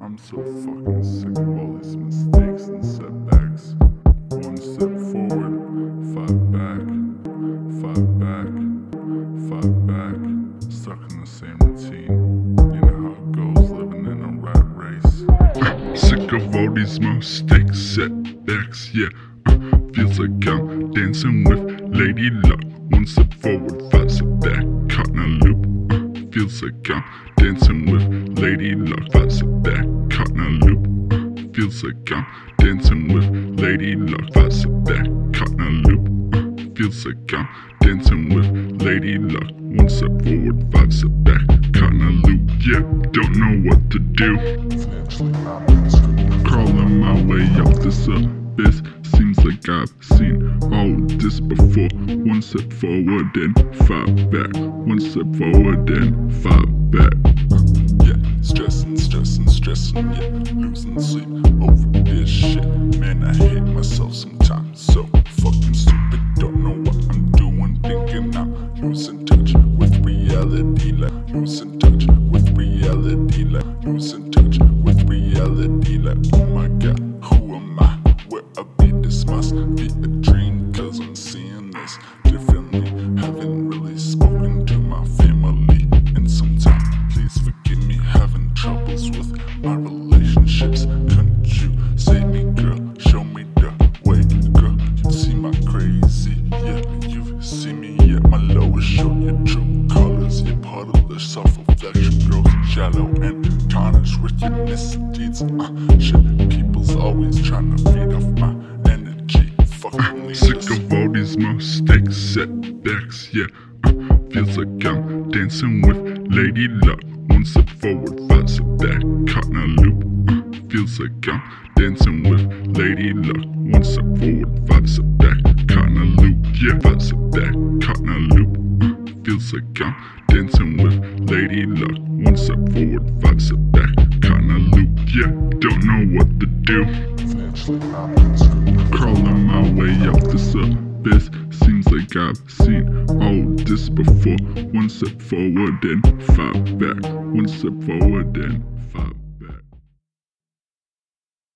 I'm so fucking sick of all these mistakes and setbacks. One step forward, five back, five back, five back. Stuck in the same routine, you know how it goes, living in a rat race. Sick of all these mistakes, setbacks, yeah. Feels like I'm dancing with Lady Luck. One step forward, five step back, caught in a loop. Feels like I'm dancing with Lady Luck. Five step back, caught in a loop. Feels like I'm dancing with Lady Luck. Five step back, caught in a loop. Feels like I'm dancing with Lady Luck. One step forward, five step back, caught in a loop. Yeah, don't know what to do. Crawling my way up this abyss. Seems like I've seen all this before. One step forward and five back. One step forward and five back. Yeah, stressing, stressing, stressing. Yeah, losing sleep over this shit. Man, I hate myself sometimes. So fucking stupid. Don't know what I'm doing. Thinking I'm losing touch with reality. Like losing touch with reality. Like losing touch with reality. Like oh my god, who am I? This must be a dream, cause I'm seeing this differently. Haven't really spoken to my family in some time. Please forgive me, having troubles with my relationships. Couldn't you save me, girl? Show me the way, girl. You see my crazy, yeah. You've seen me, yeah. My lowest show your true colors. You're part of the self-reflection, girl. Shallow and tarnished with your misdeeds. Shit, people's always trying to feed off my. Sick of all these mistakes, setbacks, yeah. Feels like I'm dancing with Lady Luck. One step forward, five step back, caught in a loop. Feels like I'm dancing with Lady Luck. One step forward, five step back, caught in a loop. Yeah, five step back, caught in a loop. Feels like I'm dancing with Lady Luck. One step forward, five step back, caught in a loop. Yeah, don't know what to do. Crawling my way up this abyss. Seems like I've seen all this before. One step forward and five back. One step forward and five back.